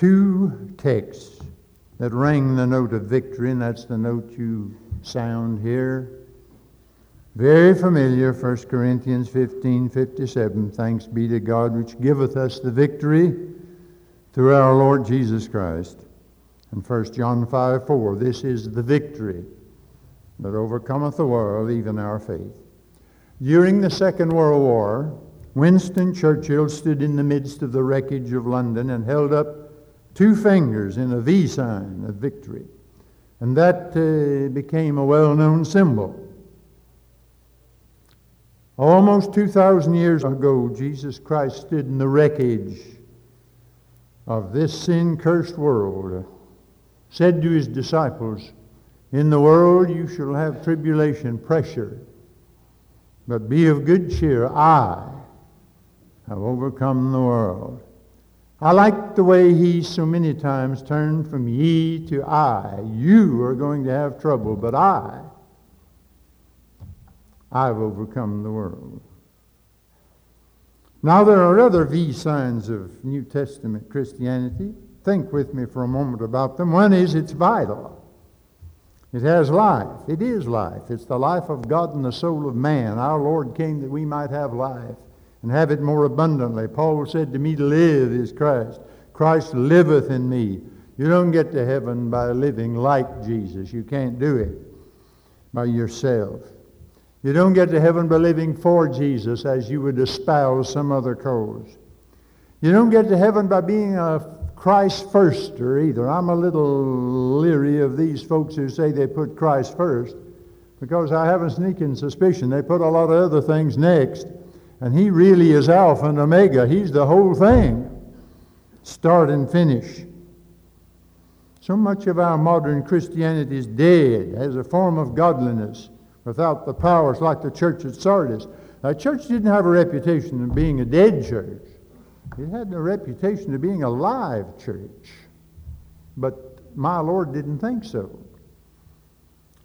two texts that rang the note of victory, and that's the note you sound here. Very familiar, 1 Corinthians 15:57. Thanks be to God which giveth us the victory through our Lord Jesus Christ. And 1 John 5:4. This is the victory that overcometh the world, even our faith. During the Second World War, Winston Churchill stood in the midst of the wreckage of London and held up two fingers in a V sign of victory. And that became a well-known symbol. Almost 2,000 years ago, Jesus Christ stood in the wreckage of this sin-cursed world, said to his disciples, "In the world you shall have tribulation, pressure, but be of good cheer. I have overcome the world." I like the way he so many times turned from ye to I. You are going to have trouble, but I've overcome the world. Now there are other V signs of New Testament Christianity. Think with me for a moment about them. One is it's vital. It has life. It is life. It's the life of God and the soul of man. Our Lord came that we might have life and have it more abundantly. Paul said to me, to live is Christ. Christ liveth in me. You don't get to heaven by living like Jesus. You can't do it by yourself. You don't get to heaven by living for Jesus as you would espouse some other cause. You don't get to heaven by being a Christ-firster either. I'm a little leery of these folks who say they put Christ first, because I have a sneaking suspicion they put a lot of other things next, and he really is Alpha and Omega. He's the whole thing, start and finish. So much of our modern Christianity is dead as a form of godliness without the powers, like the church at Sardis. The church didn't have a reputation of being a dead church. It had the reputation of being a live church, but my Lord didn't think so.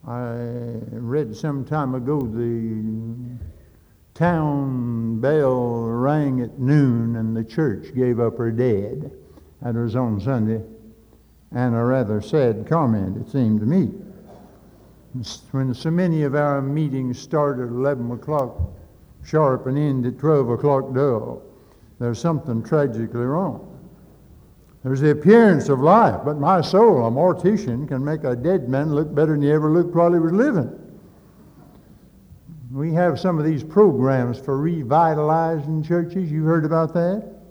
I read some time ago the town bell rang at noon and the church gave up her dead. That was on Sunday, and a rather sad comment, it seemed to me. When so many of our meetings start at 11 o'clock sharp and end at 12 o'clock dull, there's something tragically wrong. There's the appearance of life, but my soul, a mortician, can make a dead man look better than he ever looked while he was living. We have some of these programs for revitalizing churches. You heard about that?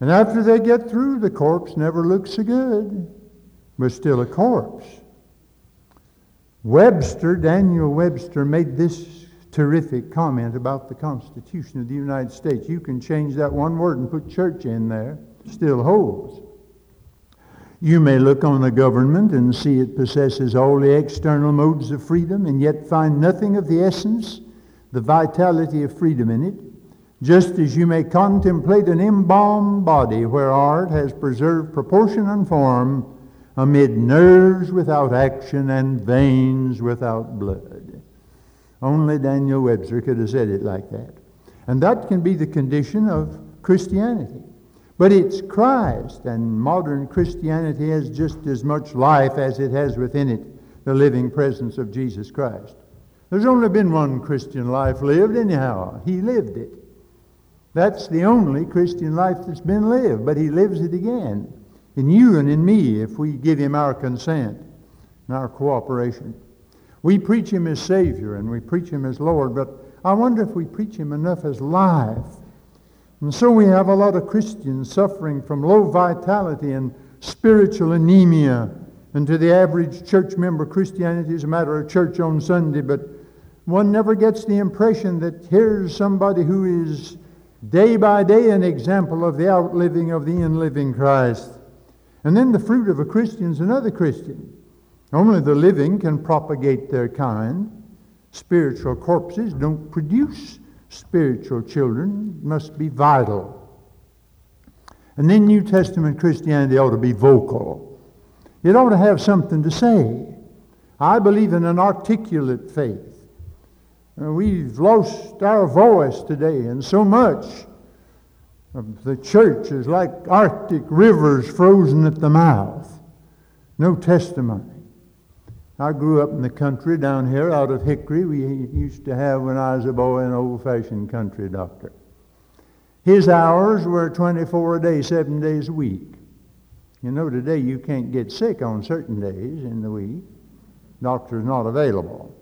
And after they get through, the corpse never looks so good, but still a corpse. Daniel Webster made this terrific comment about the Constitution of the United States. You can change that one word and put church in there. Still holds. You may look on the government and see it possesses all the external modes of freedom and yet find nothing of the essence, the vitality of freedom in it, just as you may contemplate an embalmed body where art has preserved proportion and form amid nerves without action and veins without blood. Only Daniel Webster could have said it like that. And that can be the condition of Christianity. But it's Christ, and modern Christianity has just as much life as it has within it the living presence of Jesus Christ. There's only been one Christian life lived anyhow. He lived it. That's the only Christian life that's been lived, but he lives it again in you and in me if we give him our consent and our cooperation. We preach him as Savior and we preach him as Lord, but I wonder if we preach him enough as life. And so we have a lot of Christians suffering from low vitality and spiritual anemia. And to the average church member, Christianity is a matter of church on Sunday, but one never gets the impression that here's somebody who is day by day an example of the outliving of the in-living Christ. And then the fruit of a Christian is another Christian. Only the living can propagate their kind. Spiritual corpses don't produce spiritual children. It must be vital. And then New Testament Christianity ought to be vocal. It ought to have something to say. I believe in an articulate faith. We've lost our voice today, and so much. The church is like Arctic rivers frozen at the mouth. No testimony. I grew up in the country down here out of Hickory. We used to have, when I was a boy, an old-fashioned country doctor. His hours were 24 a day, 7 days a week. You know, today you can't get sick on certain days in the week. Doctor's not available.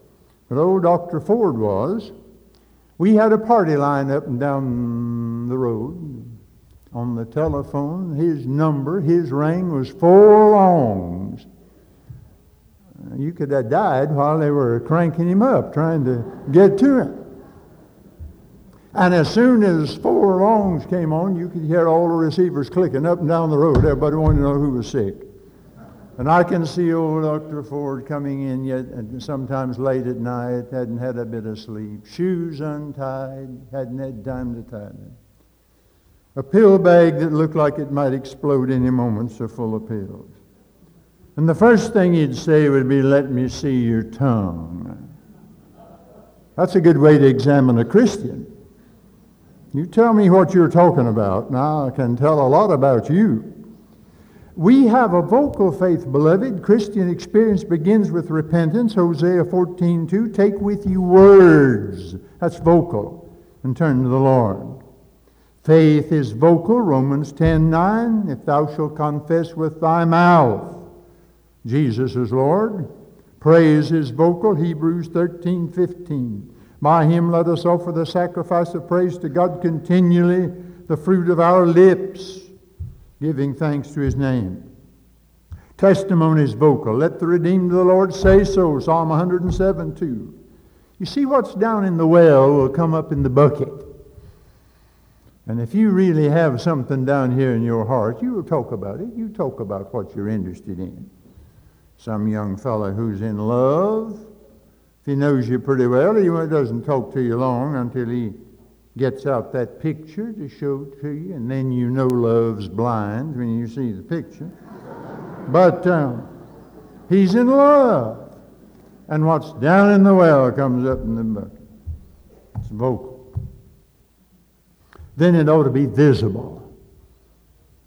But old Dr. Ford was. We had a party line up and down the road. On the telephone, his number, his ring was four longs. You could have died while they were cranking him up, trying to get to him. And as soon as four longs came on, you could hear all the receivers clicking up and down the road. Everybody wanted to know who was sick. And I can see old Dr. Ford coming in yet, and sometimes late at night, hadn't had a bit of sleep, shoes untied, hadn't had time to tie them. A pill bag that looked like it might explode any moment, so full of pills. And the first thing he'd say would be, "Let me see your tongue." That's a good way to examine a Christian. You tell me what you're talking about. Now I can tell a lot about you. We have a vocal faith, beloved. Christian experience begins with repentance. Hosea 14:2, take with you words. That's vocal. And turn to the Lord. Faith is vocal. Romans 10:9, if thou shalt confess with thy mouth Jesus is Lord. Praise is vocal. Hebrews 13:15, by him let us offer the sacrifice of praise to God continually, the fruit of our lips, giving thanks to his name. Testimony is vocal. Let the redeemed of the Lord say so. Psalm 107:2. You see, what's down in the well will come up in the bucket. And if you really have something down here in your heart, you will talk about it. You talk about what you're interested in. Some young fellow who's in love, if he knows you pretty well, he doesn't talk to you long until he gets out that picture to show to you, and then you know love's blind when you see the picture. But he's in love, and what's down in the well comes up in the bucket. It's vocal. Then it ought to be visible.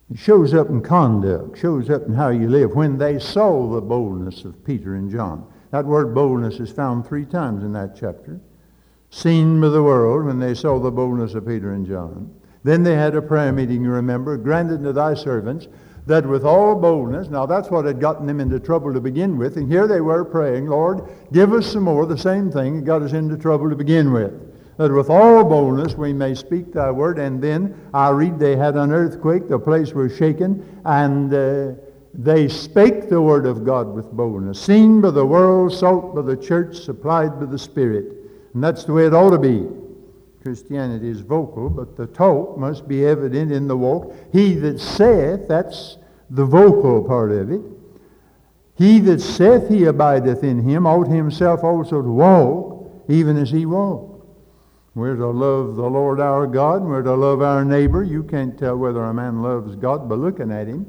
It shows up in conduct, shows up in how you live. When they saw the boldness of Peter and John, that word boldness is found three times in that chapter. Seen by the world when they saw the boldness of Peter and John. Then they had a prayer meeting, you remember, granted to thy servants that with all boldness, now that's what had gotten them into trouble to begin with, and here they were praying, Lord, give us some more, the same thing that got us into trouble to begin with. That with all boldness we may speak thy word. And then I read they had an earthquake, the place was shaken, and they spake the word of God with boldness. Seen by the world, sought by the church, supplied by the Spirit. And that's the way it ought to be. Christianity is vocal, but the talk must be evident in the walk. He that saith, that's the vocal part of it. He that saith he abideth in him ought himself also to walk, even as he walked. We're to love the Lord our God, and we're to love our neighbor. You can't tell whether a man loves God by looking at him.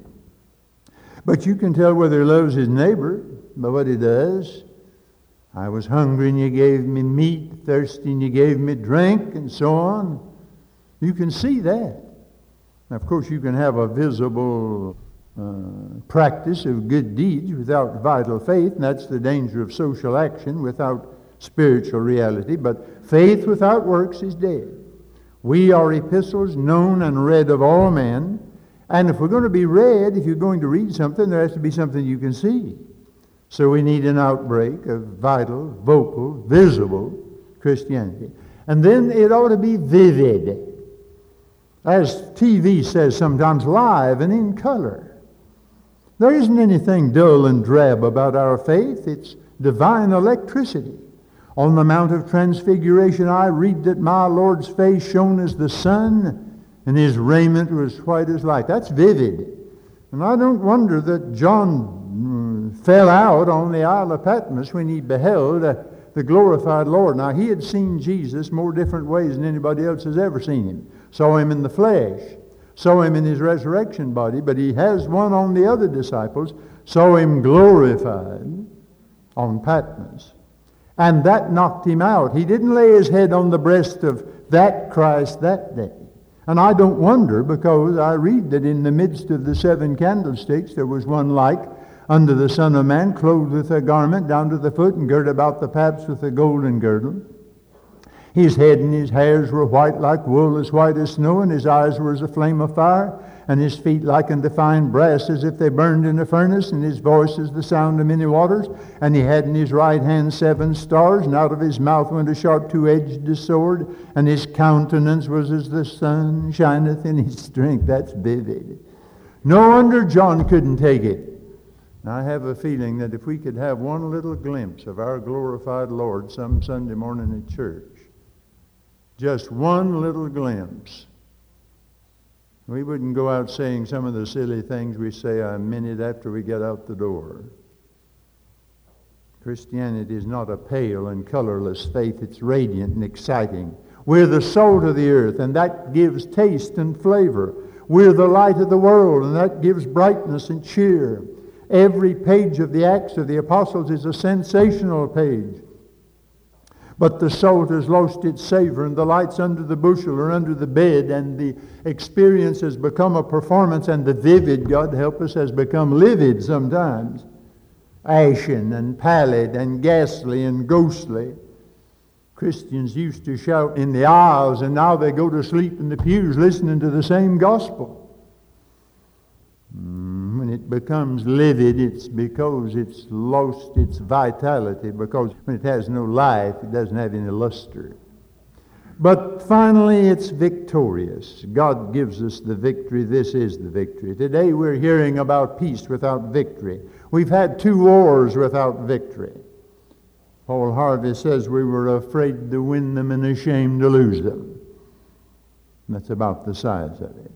But you can tell whether he loves his neighbor by what he does. I was hungry, and you gave me meat, thirsty, and you gave me drink, and so on. You can see that. Now, of course, you can have a visible practice of good deeds without vital faith, and that's the danger of social action without spiritual reality, but faith without works is dead. We are epistles known and read of all men, and if we're going to be read, if you're going to read something, there has to be something you can see. So we need an outbreak of vital, vocal, visible Christianity. And then it ought to be vivid. As TV says sometimes, live and in color. There isn't anything dull and drab about our faith. It's divine electricity. On the Mount of Transfiguration, I read that my Lord's face shone as the sun, and his raiment was white as light. That's vivid. And I don't wonder that John fell out on the Isle of Patmos when he beheld the glorified Lord. Now, he had seen Jesus more different ways than anybody else has ever seen him. Saw him in the flesh. Saw him in his resurrection body. But he has one on the other disciples. Saw him glorified on Patmos. And that knocked him out. He didn't lay his head on the breast of that Christ that day. And I don't wonder, because I read that in the midst of the seven candlesticks there was one like unto the Son of Man, clothed with a garment down to the foot, and girt about the paps with a golden girdle. His head and his hairs were white like wool, as white as snow, and his eyes were as a flame of fire, and his feet like unto fine brass, as if they burned in a furnace, and his voice is the sound of many waters. And he had in his right hand 7 stars, and out of his mouth went a sharp two-edged sword, and his countenance was as the sun shineth in his strength. That's vivid. No wonder John couldn't take it. I have a feeling that if we could have one little glimpse of our glorified Lord some Sunday morning at church, just one little glimpse, we wouldn't go out saying some of the silly things we say a minute after we get out the door. Christianity is not a pale and colorless faith. It's radiant and exciting. We're the salt of the earth, and that gives taste and flavor. We're the light of the world, and that gives brightness and cheer. Every page of the Acts of the Apostles is a sensational page. But the salt has lost its savor, and the light's under the bushel or under the bed, and the experience has become a performance, and the vivid, God help us, has become livid sometimes. Ashen and pallid and ghastly and ghostly. Christians used to shout in the aisles, and now they go to sleep in the pews listening to the same gospel. When it becomes livid, it's because it's lost its vitality, because when it has no life, it doesn't have any luster. But finally, it's victorious. God gives us the victory. This is the victory. Today, we're hearing about peace without victory. We've had 2 wars without victory. Paul Harvey says we were afraid to win them and ashamed to lose them. That's about the size of it.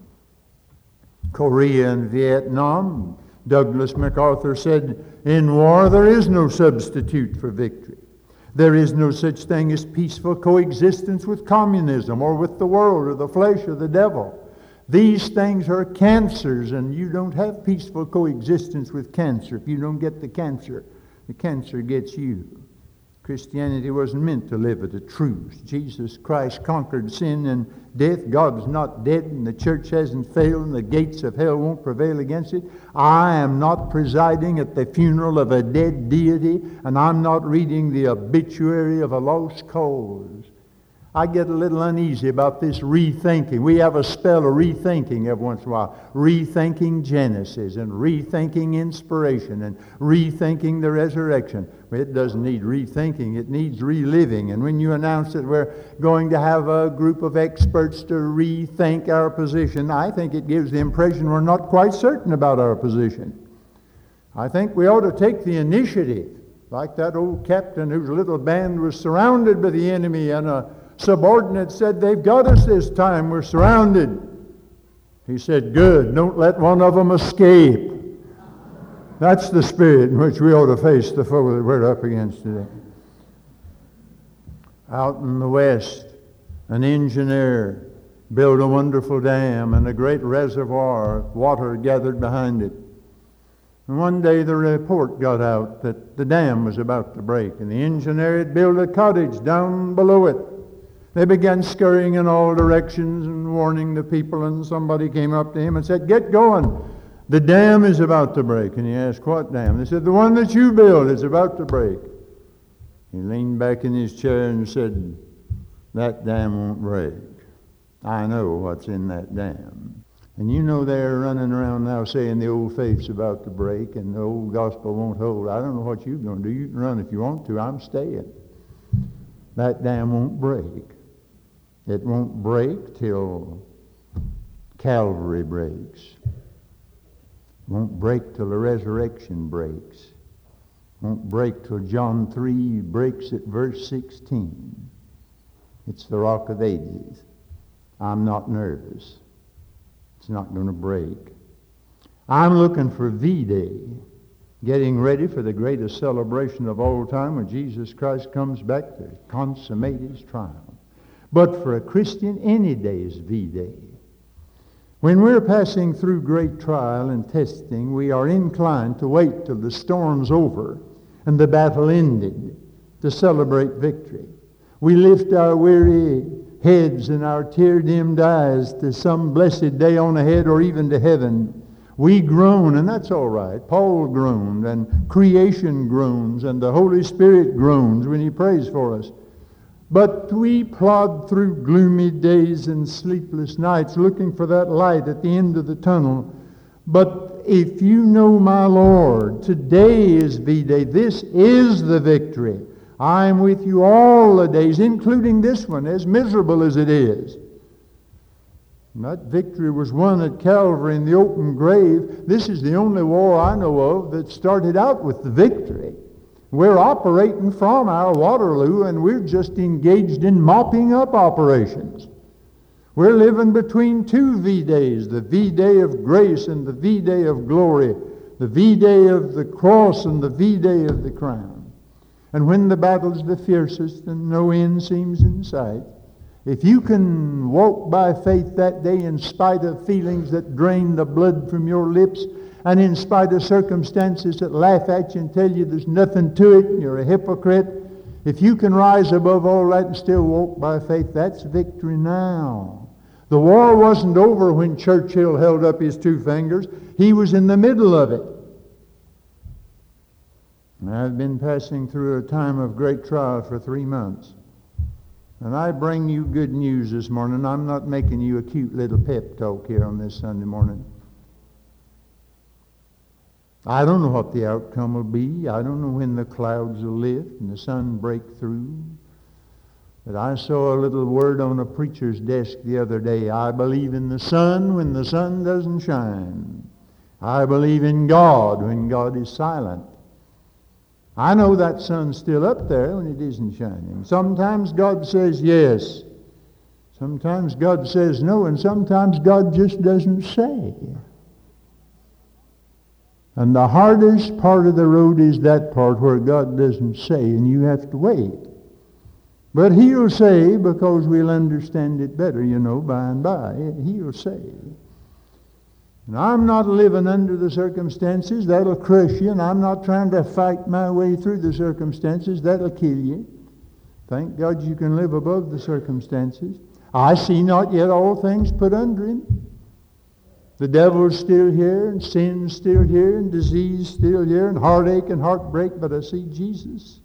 Korea and Vietnam, Douglas MacArthur said, in war there is no substitute for victory. There is no such thing as peaceful coexistence with communism or with the world or the flesh or the devil. These things are cancers, and you don't have peaceful coexistence with cancer. If you don't get the cancer gets you. Christianity wasn't meant to live at a truce. Jesus Christ conquered sin and death. God's not dead, and the church hasn't failed, and the gates of hell won't prevail against it. I am not presiding at the funeral of a dead deity, and I'm not reading the obituary of a lost cause. I get a little uneasy about this rethinking. We have a spell of rethinking every once in a while. Rethinking Genesis and rethinking inspiration and rethinking the resurrection. It doesn't need rethinking. It needs reliving. And when you announce that we're going to have a group of experts to rethink our position, I think it gives the impression we're not quite certain about our position. I think we ought to take the initiative, like that old captain whose little band was surrounded by the enemy, and a subordinate said, they've got us this time, we're surrounded. He said, good, don't let one of them escape. That's the spirit in which we ought to face the foe that we're up against today. Out in the West, an engineer built a wonderful dam and a great reservoir, water gathered behind it. And one day the report got out that the dam was about to break, and the engineer had built a cottage down below it. They began scurrying in all directions and warning the people, and somebody came up to him and said, get going. The dam is about to break. And he asked, what dam? They said, the one that you built is about to break. He leaned back in his chair and said, that dam won't break. I know what's in that dam. And you know they're running around now saying the old faith's about to break and the old gospel won't hold. I don't know what you're going to do. You can run if you want to. I'm staying. That dam won't break. It won't break till Calvary breaks. It won't break till the resurrection breaks. It won't break till John 3 breaks at verse 16. It's the Rock of Ages. I'm not nervous. It's not going to break. I'm looking for V-Day, getting ready for the greatest celebration of all time when Jesus Christ comes back to consummate his triumph. But for a Christian, any day is V-Day. When we're passing through great trial and testing, we are inclined to wait till the storm's over and the battle ended to celebrate victory. We lift our weary heads and our tear-dimmed eyes to some blessed day on ahead or even to heaven. We groan, and that's all right. Paul groaned, and creation groans, and the Holy Spirit groans when he prays for us. But we plod through gloomy days and sleepless nights looking for that light at the end of the tunnel. But if you know my Lord, today is V-Day. This is the victory. I am with you all the days, including this one, as miserable as it is. And that victory was won at Calvary in the open grave. This is the only war I know of that started out with the victory. We're operating from our Waterloo, and we're just engaged in mopping up operations. We're living between two V-Days, the V-Day of grace and the V-Day of glory, the V-Day of the cross and the V-Day of the crown. And when the battle's the fiercest and no end seems in sight, if you can walk by faith that day in spite of feelings that drain the blood from your lips and in spite of circumstances that laugh at you and tell you there's nothing to it and you're a hypocrite, if you can rise above all that and still walk by faith, that's victory now. The war wasn't over when Churchill held up his two fingers. He was in the middle of it. And I've been passing through a time of great trial for 3 months. And I bring you good news this morning. I'm not making you a cute little pep talk here on this Sunday morning. I don't know what the outcome will be. I don't know when the clouds will lift and the sun break through. But I saw a little word on a preacher's desk the other day. I believe in the sun when the sun doesn't shine. I believe in God when God is silent. I know that sun's still up there when it isn't shining. Sometimes God says yes. Sometimes God says no. And sometimes God just doesn't say. And the hardest part of the road is that part where God doesn't say, and you have to wait. But he'll say, because we'll understand it better, you know, by and by. He'll say. And I'm not living under the circumstances. That'll crush you. And I'm not trying to fight my way through the circumstances. That'll kill you. Thank God you can live above the circumstances. I see not yet all things put under him. The devil's still here, and sin's still here, and disease still here, and heartache and heartbreak, but I see Jesus.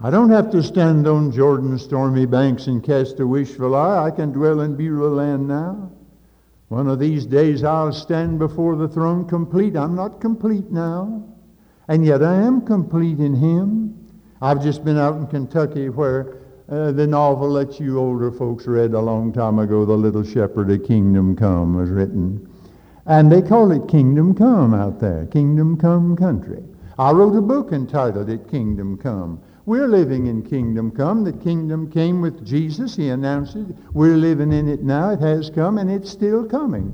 I don't have to stand on Jordan's stormy banks and cast a wishful eye. I can dwell in Beulah land now. One of these days I'll stand before the throne complete. I'm not complete now, and yet I am complete in him. I've just been out in Kentucky where the novel that you older folks read a long time ago, The Little Shepherd of Kingdom Come, was written. And they call it Kingdom Come out there, Kingdom Come Country. I wrote a book entitled it Kingdom Come. We're living in Kingdom Come. The kingdom came with Jesus. He announced it. We're living in it now. It has come, and it's still coming.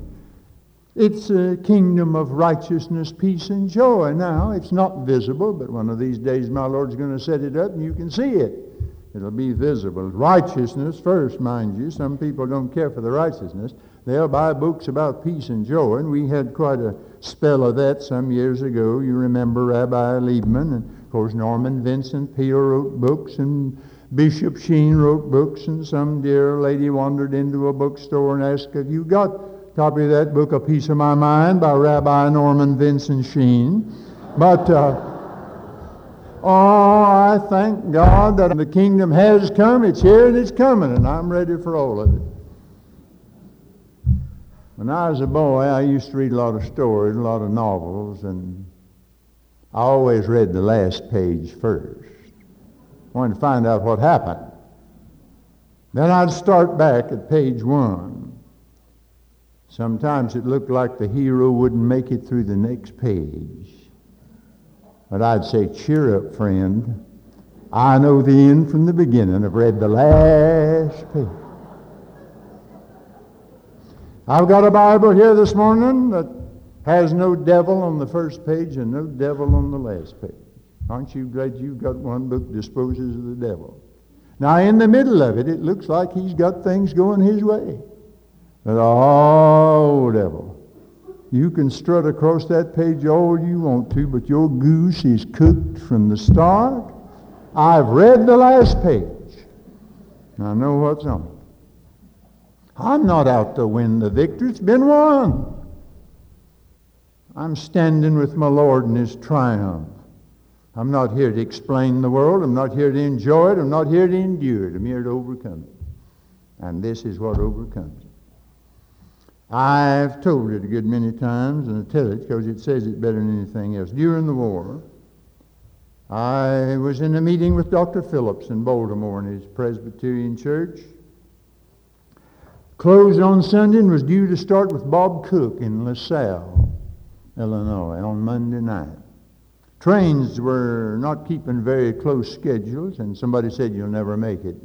It's a kingdom of righteousness, peace, and joy. Now, it's not visible, but one of these days my Lord's going to set it up, and you can see it. It'll be visible. Righteousness first, mind you. Some people don't care for the righteousness. They'll buy books about peace and joy, and we had quite a spell of that some years ago. You remember Rabbi Liebman, and of course Norman Vincent Peale wrote books, and Bishop Sheen wrote books, and some dear lady wandered into a bookstore and asked, "Have you got a copy of that book, A Piece of My Mind, by Rabbi Norman Vincent Sheen?" But... oh, I thank God that the kingdom has come, it's here, and it's coming, and I'm ready for all of it. When I was a boy, I used to read a lot of stories, a lot of novels, and I always read the last page first. I wanted to find out what happened. Then I'd start back at page one. Sometimes it looked like the hero wouldn't make it through the next page. But I'd say, cheer up, friend. I know the end from the beginning. I've read the last page. I've got a Bible here this morning that has no devil on the first page and no devil on the last page. Aren't you glad you've got one book disposes of the devil? Now, in the middle of it, it looks like he's got things going his way. But, oh, devil. You can strut across that page all you want to, but your goose is cooked from the start. I've read the last page. and I know what's on. I'm not out to win the victory. It's been won. I'm standing with my Lord in His triumph. I'm not here to explain the world. I'm not here to enjoy it. I'm not here to endure it. I'm here to overcome it. And this is what overcomes it. I've told it a good many times, and I tell it because it says it better than anything else. During the war, I was in a meeting with Dr. Phillips in Baltimore in his Presbyterian church. Closed on Sunday and was due to start with Bob Cook in LaSalle, Illinois, on Monday night. Trains were not keeping very close schedules, and somebody said, "You'll never make it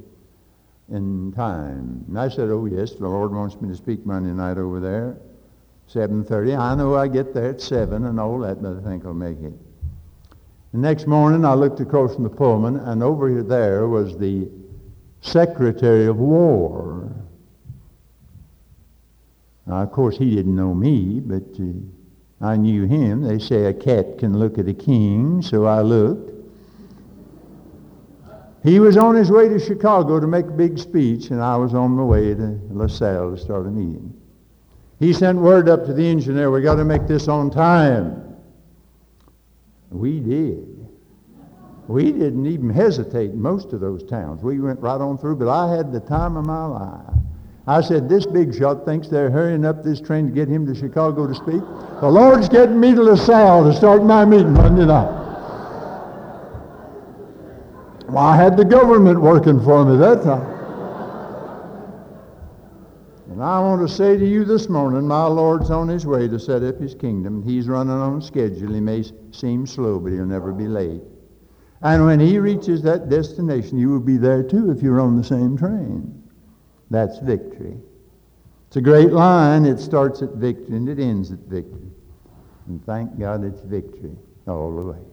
in time." And I said, "Oh, yes, the Lord wants me to speak Monday night over there, 7:30. I know I get there at 7 and all that, but I think I'll make it." The next morning, I looked across from the Pullman, and over there was the Secretary of War. Now, of course, he didn't know me, but I knew him. They say a cat can look at a king, so I looked. He was on his way to Chicago to make a big speech, and I was on my way to LaSalle to start a meeting. He sent word up to the engineer, "We got to make this on time." We did. We didn't even hesitate in most of those towns. We went right on through, but I had the time of my life. I said, "This big shot thinks they're hurrying up this train to get him to Chicago to speak. The Lord's getting me to LaSalle to start my meeting Monday night." Well, I had the government working for me that time. And I want to say to you this morning, my Lord's on His way to set up His kingdom. He's running on schedule. He may seem slow, but He'll never be late. And when He reaches that destination, you will be there too if you're on the same train. That's victory. It's a great line. It starts at victory and it ends at victory. And thank God it's victory all the way.